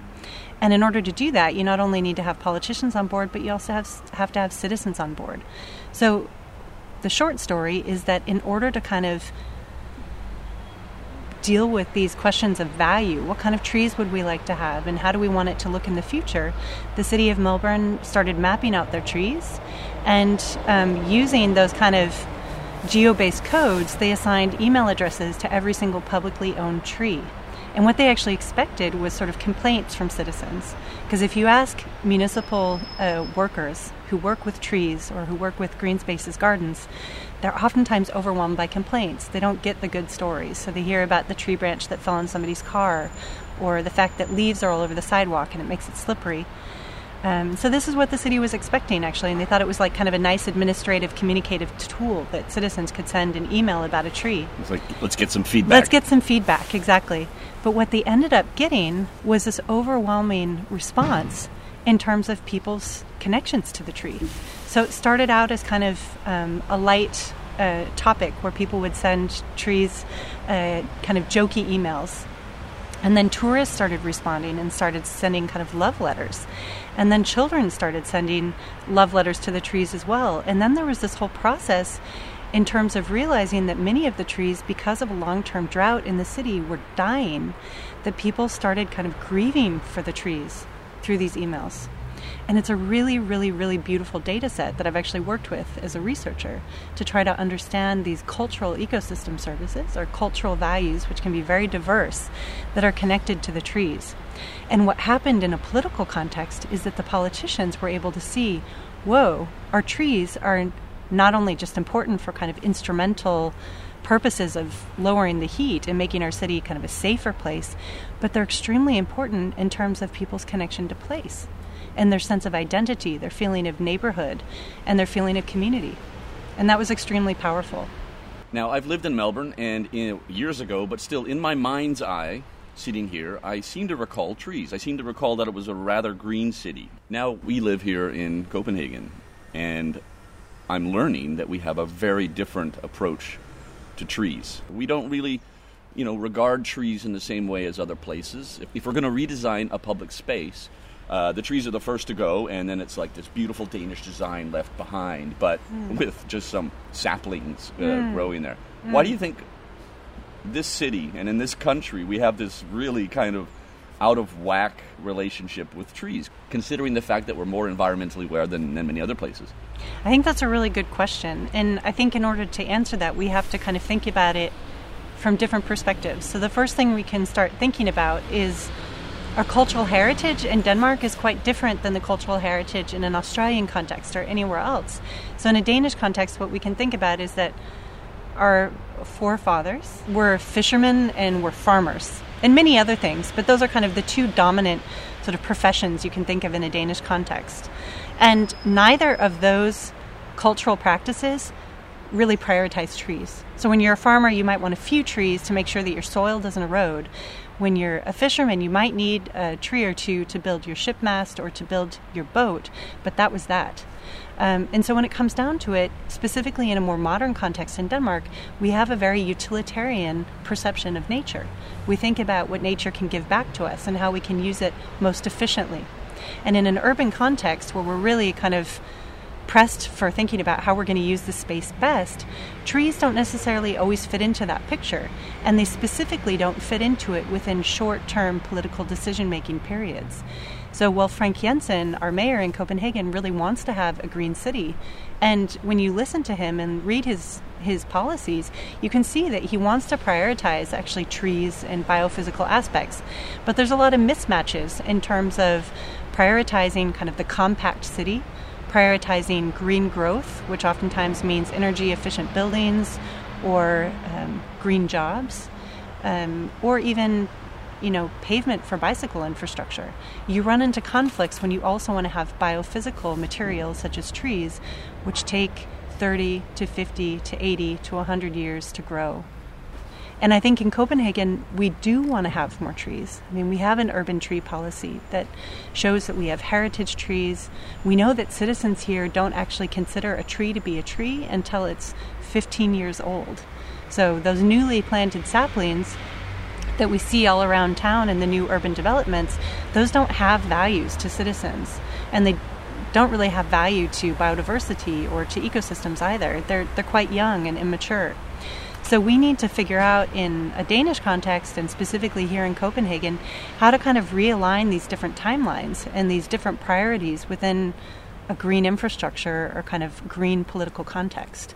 And in order to do that, you not only need to have politicians on board, but you also have to have citizens on board. So the short story is that in order to kind of deal with these questions of value, what kind of trees would we like to have and how do we want it to look in the future, the city of Melbourne started mapping out their trees and using those kind of geo-based codes, they assigned email addresses to every single publicly owned tree. And what they actually expected was sort of complaints from citizens. Because if you ask municipal workers who work with trees or who work with green spaces, gardens, they're oftentimes overwhelmed by complaints. They don't get the good stories. So they hear about the tree branch that fell on somebody's car or the fact that leaves are all over the sidewalk and it makes it slippery. So this is what the city was expecting, actually, and they thought it was like kind of a nice administrative communicative tool that citizens could send an email about a tree. It's like, let's get some feedback. Let's get some feedback, exactly. But what they ended up getting was this overwhelming response in terms of people's connections to the tree. So it started out as kind of a light topic where people would send trees kind of jokey emails. And then tourists started responding and started sending kind of love letters. And then children started sending love letters to the trees as well. And then there was this whole process in terms of realizing that many of the trees, because of a long-term drought in the city, were dying, that people started kind of grieving for the trees through these emails. And it's a really, really, really beautiful data set that I've actually worked with as a researcher to try to understand these cultural ecosystem services or cultural values, which can be very diverse, that are connected to the trees. And what happened in a political context is that the politicians were able to see, whoa, our trees are not only just important for kind of instrumental purposes of lowering the heat and making our city kind of a safer place, but they're extremely important in terms of people's connection to place and their sense of identity, their feeling of neighborhood, and their feeling of community. And that was extremely powerful. Now, I've lived in Melbourne and years ago, but still in my mind's eye, sitting here, I seem to recall trees. I seem to recall that it was a rather green city. Now, we live here in Copenhagen, and I'm learning that we have a very different approach to trees. We don't really, regard trees in the same way as other places. If we're going to redesign a public space, the trees are the first to go, and then it's like this beautiful Danish design left behind, but with just some saplings growing there. Why do you think this city and in this country we have this really kind of out-of-whack relationship with trees, considering the fact that we're more environmentally aware than many other places? I think that's a really good question, and I think in order to answer that, we have to kind of think about it from different perspectives. So the first thing we can start thinking about is our cultural heritage in Denmark is quite different than the cultural heritage in an Australian context or anywhere else. So in a Danish context, what we can think about is that our forefathers were fishermen and were farmers and many other things, but those are kind of the two dominant sort of professions you can think of in a Danish context. And neither of those cultural practices really prioritize trees. So when you're a farmer, you might want a few trees to make sure that your soil doesn't erode. When you're a fisherman, you might need a tree or two to build your ship mast or to build your boat, but that was that. And so when it comes down to it, specifically in a more modern context in Denmark, we have a very utilitarian perception of nature. We think about what nature can give back to us and how we can use it most efficiently. And in an urban context where we're really kind of pressed for thinking about how we're going to use the space best, trees don't necessarily always fit into that picture, and they specifically don't fit into it within short-term political decision-making periods. So while Frank Jensen, our mayor in Copenhagen, really wants to have a green city, and when you listen to him and read his policies, you can see that he wants to prioritize actually trees and biophysical aspects. But there's a lot of mismatches in terms of prioritizing kind of the compact city, prioritizing green growth, which oftentimes means energy-efficient buildings or green jobs, or even, pavement for bicycle infrastructure. You run into conflicts when you also want to have biophysical materials such as trees, which take 30 to 50 to 80 to 100 years to grow. And I think in Copenhagen, we do want to have more trees. I mean, we have an urban tree policy that shows that we have heritage trees. We know that citizens here don't actually consider a tree to be a tree until it's 15 years old. So those newly planted saplings that we see all around town in the new urban developments, those don't have values to citizens. And they don't really have value to biodiversity or to ecosystems either. They're quite young and immature. So we need to figure out in a Danish context, and specifically here in Copenhagen, how to kind of realign these different timelines and these different priorities within a green infrastructure or kind of green political context.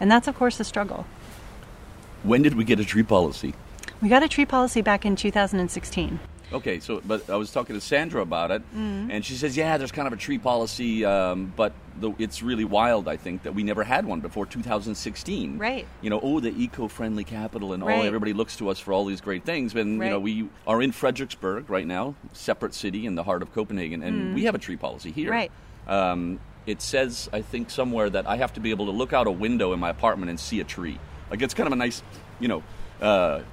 And that's, of course, a struggle. When did we get a tree policy? We got a tree policy back in 2016. Okay, but I was talking to Sandra about it, and she says, yeah, there's kind of a tree policy, but it's really wild, I think, that we never had one before 2016. Right. The eco-friendly capital and all, everybody looks to us for all these great things. And, we are in Frederiksberg right now, separate city in the heart of Copenhagen, and we have a tree policy here. Right. It says, I think, somewhere that I have to be able to look out a window in my apartment and see a tree. Like, it's kind of a nice,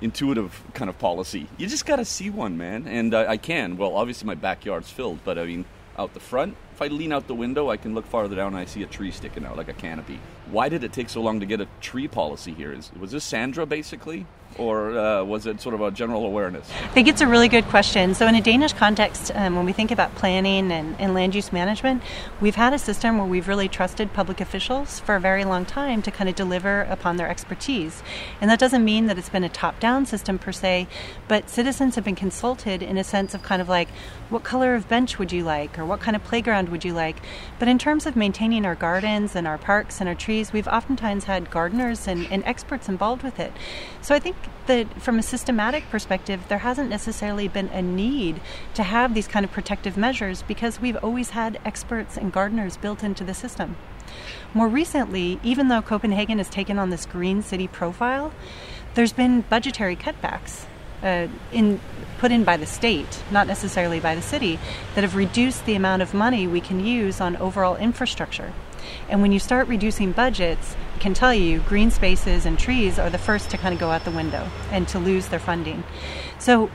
intuitive kind of policy. You just got to see one, man. And I can. Well, obviously my backyard's filled, but I mean, out the front, if I lean out the window, I can look farther down and I see a tree sticking out like a canopy. Why did it take so long to get a tree policy here? Was this Sandra, basically? Or was it sort of a general awareness? I think it's a really good question. So in a Danish context, when we think about planning and land use management, we've had a system where we've really trusted public officials for a very long time to kind of deliver upon their expertise. And that doesn't mean that it's been a top-down system per se, but citizens have been consulted in a sense of kind of like, what color of bench would you like? Or what kind of playground would you like? But in terms of maintaining our gardens and our parks and our trees, we've oftentimes had gardeners and experts involved with it. So I think that from a systematic perspective, there hasn't necessarily been a need to have these kind of protective measures because we've always had experts and gardeners built into the system. More recently, even though Copenhagen has taken on this green city profile, there's been budgetary cutbacks put in by the state, not necessarily by the city, that have reduced the amount of money we can use on overall infrastructure. And when you start reducing budgets, I can tell you green spaces and trees are the first to kind of go out the window and to lose their funding. So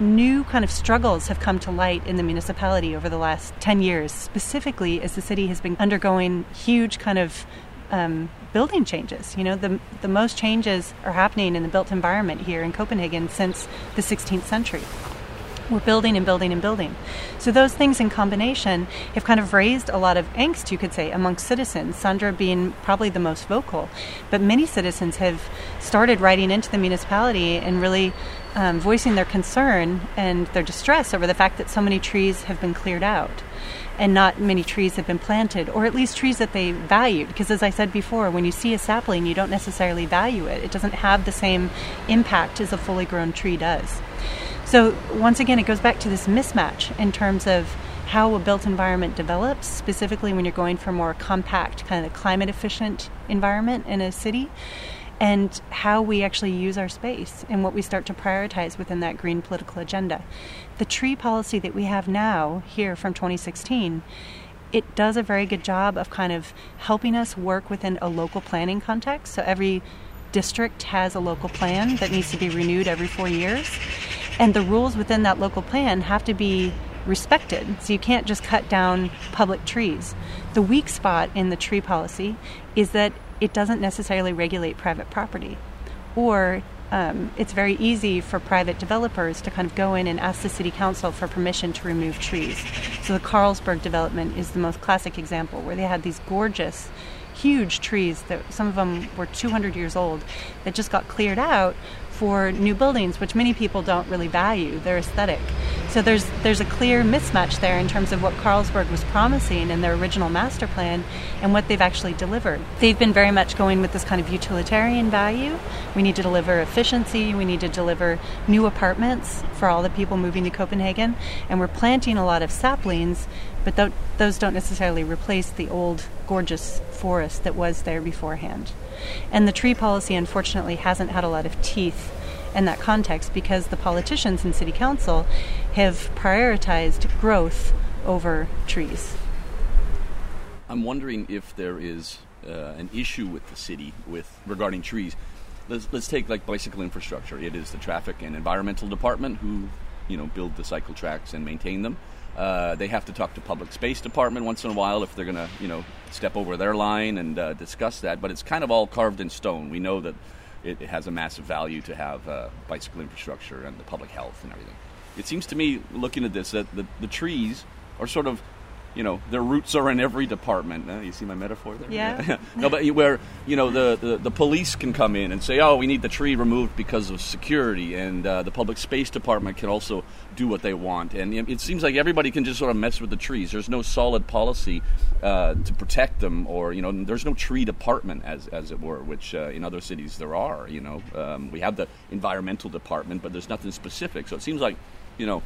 new kind of struggles have come to light in the municipality over the last 10 years, specifically as the city has been undergoing huge kind of building changes. The most changes are happening in the built environment here in Copenhagen since the 16th century. We're building and building and building. So those things in combination have kind of raised a lot of angst, you could say, amongst citizens, Sandra being probably the most vocal. But many citizens have started writing into the municipality and really voicing their concern and their distress over the fact that so many trees have been cleared out and not many trees have been planted, or at least trees that they valued. Because as I said before, when you see a sapling, you don't necessarily value it. It doesn't have the same impact as a fully grown tree does. So once again, it goes back to this mismatch in terms of how a built environment develops, specifically when you're going for a more compact, kind of climate efficient environment in a city, and how we actually use our space and what we start to prioritize within that green political agenda. The tree policy that we have now here from 2016 it does a very good job of kind of helping us work within a local planning context. So every district has a local plan that needs to be renewed every 4 years. And the rules within that local plan have to be respected. So you can't just cut down public trees. The weak spot in the tree policy is that it doesn't necessarily regulate private property. Or it's very easy for private developers to kind of go in and ask the city council for permission to remove trees. So the Carlsberg development is the most classic example, where they had these gorgeous, huge trees that some of them were 200 years old that just got cleared out for new buildings, which many people don't really value, their aesthetic. So there's a clear mismatch there in terms of what Carlsberg was promising in their original master plan and what they've actually delivered. They've been very much going with this kind of utilitarian value. We need to deliver efficiency, we need to deliver new apartments for all the people moving to Copenhagen, and we're planting a lot of saplings, but those don't necessarily replace the old gorgeous forest that was there beforehand. And the tree policy, unfortunately, hasn't had a lot of teeth in that context because the politicians in city council have prioritized growth over trees. I'm wondering if there is an issue with the city regarding trees. Let's take like bicycle infrastructure. It is the traffic and environmental department who, you know, build the cycle tracks and maintain them. They have to talk to public space department once in a while if they're going to, you know, step over their line and discuss that. But it's kind of all carved in stone. We know that it has a massive value to have bicycle infrastructure and the public health and everything. It seems to me, looking at this, that the trees are sort of, you know, their roots are in every department. You see my metaphor there? Yeah. No, but where, you know, the police can come in and say, oh, we need the tree removed because of security, and the public space department can also do what they want. And it seems like everybody can just sort of mess with the trees. There's no solid policy to protect them, or, you know, there's no tree department, as it were, which in other cities there are, you know. We have the environmental department, but there's nothing specific. So it seems like, you know,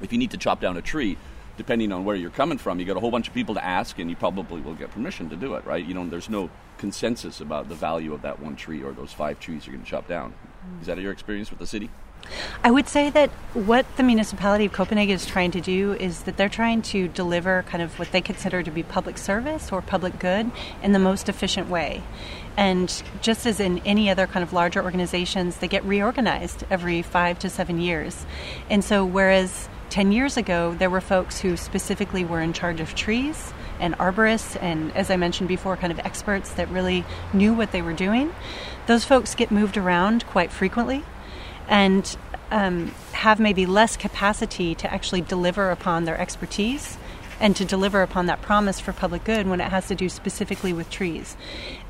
if you need to chop down a tree, depending on where you're coming from, you got a whole bunch of people to ask, and you probably will get permission to do it, right? You know, there's no consensus about the value of that one tree or those 5 trees you're going to chop down. Is that your experience with the city? I would say that what the municipality of Copenhagen is trying to do is that they're trying to deliver kind of what they consider to be public service or public good in the most efficient way. And just as in any other kind of larger organizations, they get reorganized every 5 to 7 years. And so whereas 10 years ago, there were folks who specifically were in charge of trees and arborists and, as I mentioned before, kind of experts that really knew what they were doing. Those folks get moved around quite frequently and have maybe less capacity to actually deliver upon their expertise and to deliver upon that promise for public good when it has to do specifically with trees.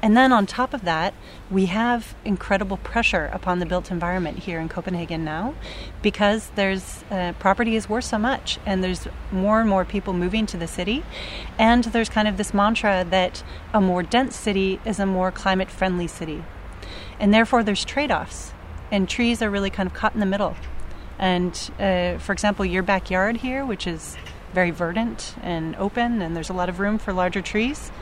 And then on top of that, we have incredible pressure upon the built environment here in Copenhagen now, because there's property is worth so much, and there's more and more people moving to the city, and there's kind of this mantra that a more dense city is a more climate-friendly city. And therefore there's trade-offs, and trees are really kind of caught in the middle. And for example, your backyard here, which is very verdant and open, and there's a lot of room for larger trees.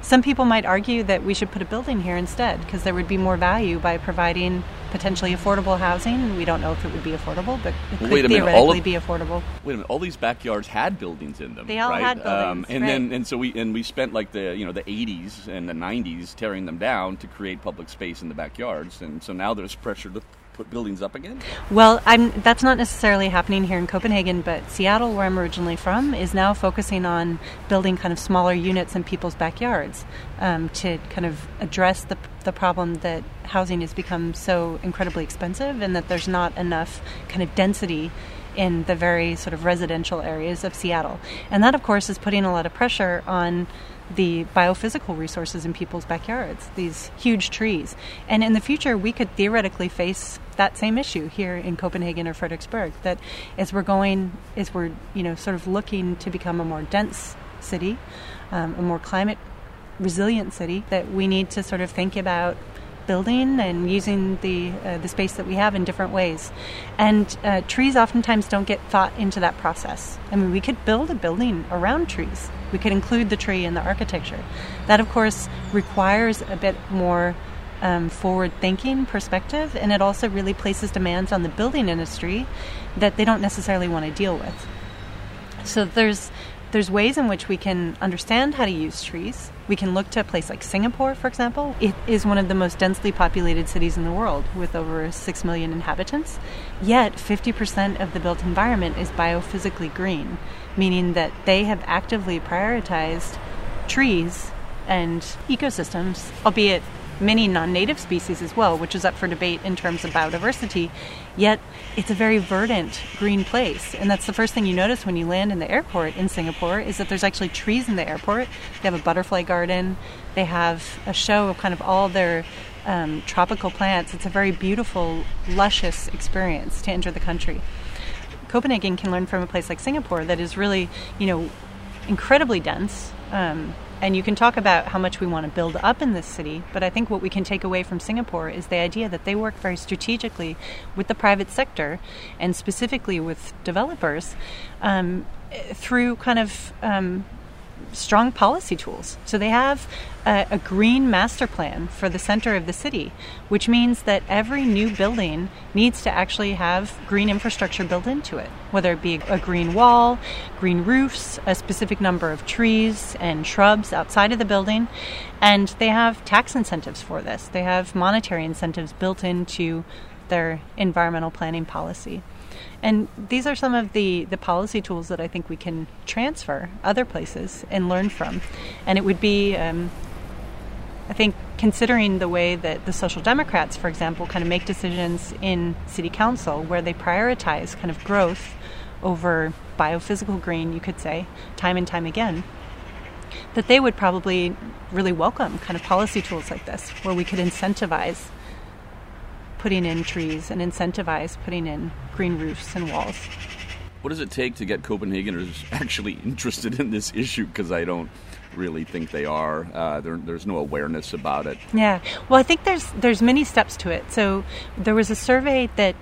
Some people might argue that we should put a building here instead, because there would be more value by providing potentially affordable housing. We don't know if it would be affordable, but it could theoretically be affordable. Wait a minute, all these backyards had buildings in them, They all had buildings, and right. So we spent like the 80s and the 90s tearing them down to create public space in the backyards, and so now there's pressure to put buildings up again? Well, that's not necessarily happening here in Copenhagen, but Seattle, where I'm originally from, is now focusing on building kind of smaller units in people's backyards to kind of address the problem that housing has become so incredibly expensive, and that there's not enough kind of density in the very sort of residential areas of Seattle. And that, of course, is putting a lot of pressure on the biophysical resources in people's backyards, these huge trees. And in the future, we could theoretically face that same issue here in Copenhagen or Frederiksberg, that as we're sort of looking to become a more dense city, a more climate resilient city, that we need to sort of think about building and using the space that we have in different ways. And trees oftentimes don't get thought into that process. I mean, we could build a building around trees. We could include the tree in the architecture. That, of course, requires a bit more forward-thinking perspective, and it also really places demands on the building industry that they don't necessarily want to deal with. So there's There's ways in which we can understand how to use trees. We can look to a place like Singapore, for example. It is one of the most densely populated cities in the world, with over 6 million inhabitants. Yet, 50% of the built environment is biophysically green, meaning that they have actively prioritized trees and ecosystems, albeit many non-native species as well, which is up for debate in terms of biodiversity. Yet, it's a very verdant green place. And that's the first thing you notice when you land in the airport in Singapore, is that there's actually trees in the airport. They have a butterfly garden. They have a show of kind of all their tropical plants. It's a very beautiful, luscious experience to enter the country. Copenhagen can learn from a place like Singapore that is really, incredibly dense. And you can talk about how much we want to build up in this city, but I think what we can take away from Singapore is the idea that they work very strategically with the private sector, and specifically with developers, through kind of strong policy tools. So they have a green master plan for the center of the city, which means that every new building needs to actually have green infrastructure built into it, whether it be a green wall, green roofs, a specific number of trees and shrubs outside of the building. And they have tax incentives for this. They have monetary incentives built into their environmental planning policy. And these are some of the policy tools that I think we can transfer other places and learn from. And it would be, I think, considering the way that the Social Democrats, for example, kind of make decisions in city council where they prioritize kind of growth over biophysical green, you could say, time and time again, that they would probably really welcome kind of policy tools like this, where we could incentivize putting in trees and incentivize putting in green roofs and walls. What does it take to get Copenhageners actually interested in this issue? Because I don't really think they are. There's no awareness about it. Yeah. Well, I think there's many steps to it. So there was a survey that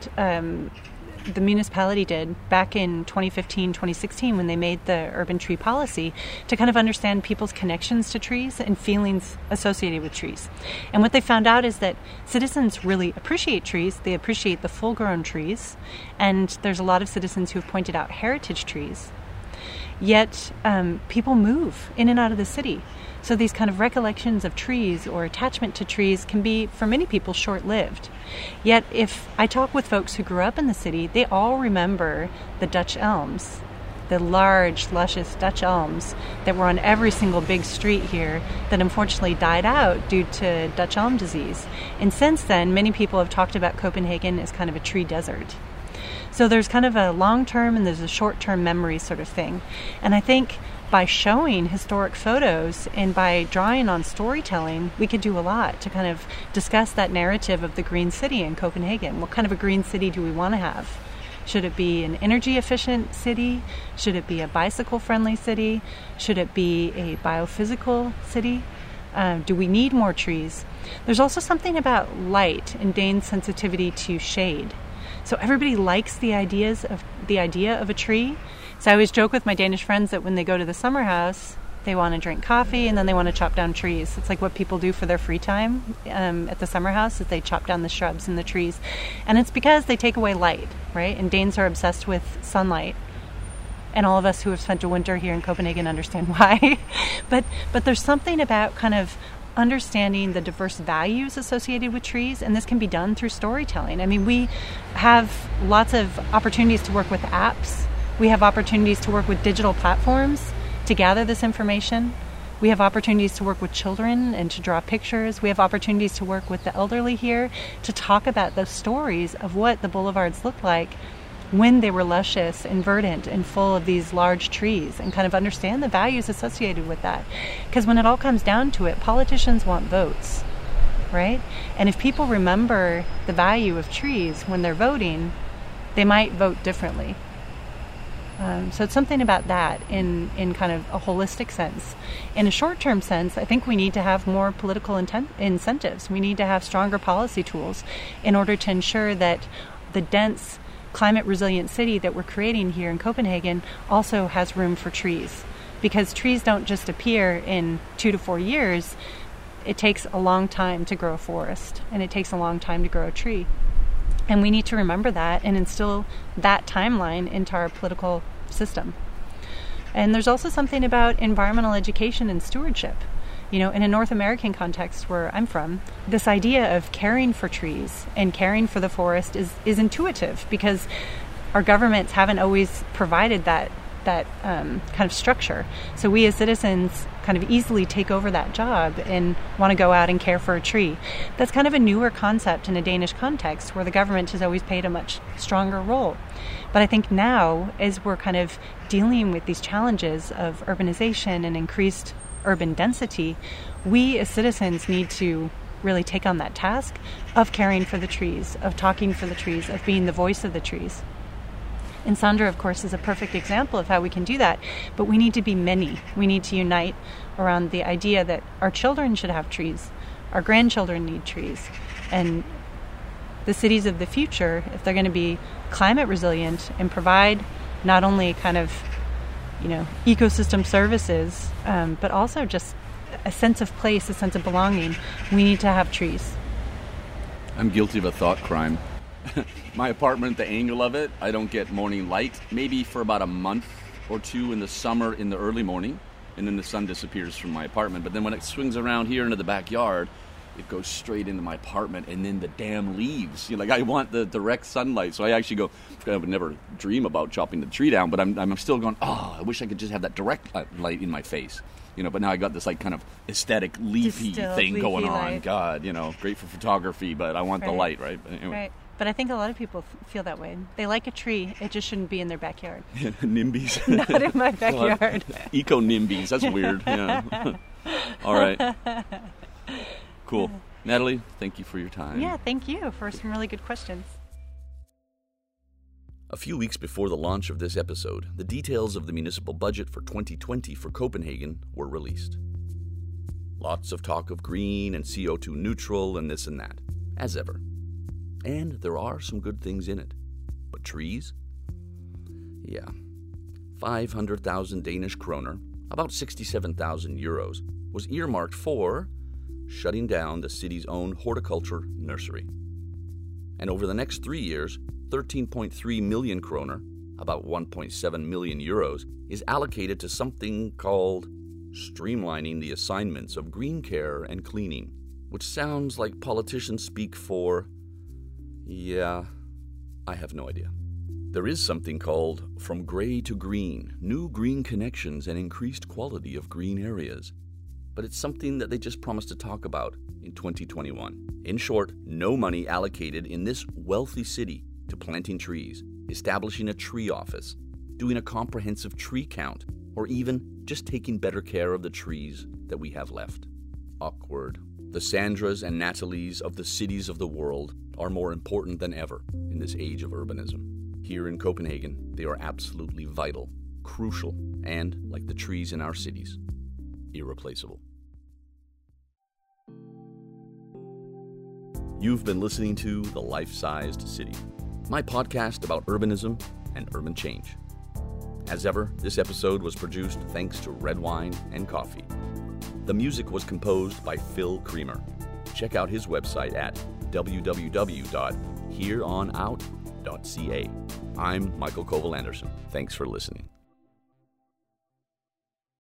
the municipality did back in 2015, 2016 when they made the urban tree policy to kind of understand people's connections to trees and feelings associated with trees. And what they found out is that citizens really appreciate trees. They appreciate the full-grown trees. And there's a lot of citizens who have pointed out heritage trees. Yet people move in and out of the city. So these kind of recollections of trees or attachment to trees can be, for many people, short-lived. Yet if I talk with folks who grew up in the city, they all remember the Dutch elms, the large, luscious Dutch elms that were on every single big street here that unfortunately died out due to Dutch elm disease. And since then, many people have talked about Copenhagen as kind of a tree desert. So there's kind of a long-term and there's a short-term memory sort of thing. And I think by showing historic photos and by drawing on storytelling, we could do a lot to kind of discuss that narrative of the green city in Copenhagen. What kind of a green city do we want to have? Should it be an energy-efficient city? Should it be a bicycle-friendly city? Should it be a biophysical city? Do we need more trees? There's also something about light and Dane's sensitivity to shade. So everybody likes the idea of a tree. So I always joke with my Danish friends that when they go to the summer house, they want to drink coffee and then they want to chop down trees. It's like what people do for their free time at the summer house is they chop down the shrubs and the trees. And it's because they take away light, right? And Danes are obsessed with sunlight. And all of us who have spent a winter here in Copenhagen understand why. But there's something about kind of understanding the diverse values associated with trees, and this can be done through storytelling. I mean, we have lots of opportunities to work with apps. We have opportunities to work with digital platforms to gather this information. We have opportunities to work with children and to draw pictures. We have opportunities to work with the elderly here to talk about those stories of what the boulevards look like when they were luscious and verdant and full of these large trees, and kind of understand the values associated with that. Because when it all comes down to it, politicians want votes, right? And if people remember the value of trees when they're voting, they might vote differently. So it's something about that in kind of a holistic sense. In a short-term sense, I think we need to have more political incentives. We need to have stronger policy tools in order to ensure that the dense climate-resilient city that we're creating here in Copenhagen also has room for trees, because trees don't just appear in 2 to 4 years. It takes a long time to grow a forest, and it takes a long time to grow a tree. And we need to remember that and instill that timeline into our political system. And there's also something about environmental education and stewardship. You know, in a North American context where I'm from, this idea of caring for trees and caring for the forest is intuitive because our governments haven't always provided that kind of structure. So we as citizens kind of easily take over that job and want to go out and care for a tree. That's kind of a newer concept in a Danish context where the government has always played a much stronger role. But I think now, as we're kind of dealing with these challenges of urbanization and increased urban density, we as citizens need to really take on that task of caring for the trees, of talking for the trees, of being the voice of the trees. And Sandra, of course, is a perfect example of how we can do that, but we need to be many. We need to unite around the idea that our children should have trees, our grandchildren need trees, and the cities of the future, if they're going to be climate resilient and provide not only kind of, you know, ecosystem services, but also just a sense of place, a sense of belonging, we need to have trees. I'm guilty of a thought crime. My apartment, the angle of it, I don't get morning light, maybe for about a month or two in the summer in the early morning, and then the sun disappears from my apartment. But then when it swings around here into the backyard, it goes straight into my apartment, and then the damn leaves. You know, like I want the direct sunlight, so I actually go, I would never dream about chopping the tree down, but I'm still going, oh, I wish I could just have that direct light in my face. You know, but now I got this like kind of aesthetic leafy thing going on. God, you know, great for photography, but I want the light, right? But anyway. Right. But I think a lot of people feel that way. They like a tree. It just shouldn't be in their backyard. NIMBYs. Not in my backyard. Eco-NIMBYs. That's weird. Yeah. All right. Cool. Natalie, thank you for your time. Yeah, thank you for some really good questions. A few weeks before the launch of this episode, the details of the municipal budget for 2020 for Copenhagen were released. Lots of talk of green and CO2 neutral and this and that, as ever. And there are some good things in it. But trees? Yeah. 500,000 Danish kroner, about 67,000 euros, was earmarked for shutting down the city's own horticulture nursery. And over the next 3 years, 13.3 million kroner, about 1.7 million euros, is allocated to something called streamlining the assignments of green care and cleaning, which sounds like politicians speak for... Yeah, I have no idea. There is something called From Gray to Green, New Green Connections and Increased Quality of Green Areas. But it's something that they just promised to talk about in 2021. In short, no money allocated in this wealthy city to planting trees, establishing a tree office, doing a comprehensive tree count, or even just taking better care of the trees that we have left. Awkward. The Sandras and Natalies of the cities of the world are more important than ever in this age of urbanism. Here in Copenhagen, they are absolutely vital, crucial, and, like the trees in our cities, irreplaceable. You've been listening to The Life-Sized City, my podcast about urbanism and urban change. As ever, this episode was produced thanks to red wine and coffee. The music was composed by Phil Creamer. Check out his website at www.hereonout.ca. I'm Michael Koval Anderson. Thanks for listening.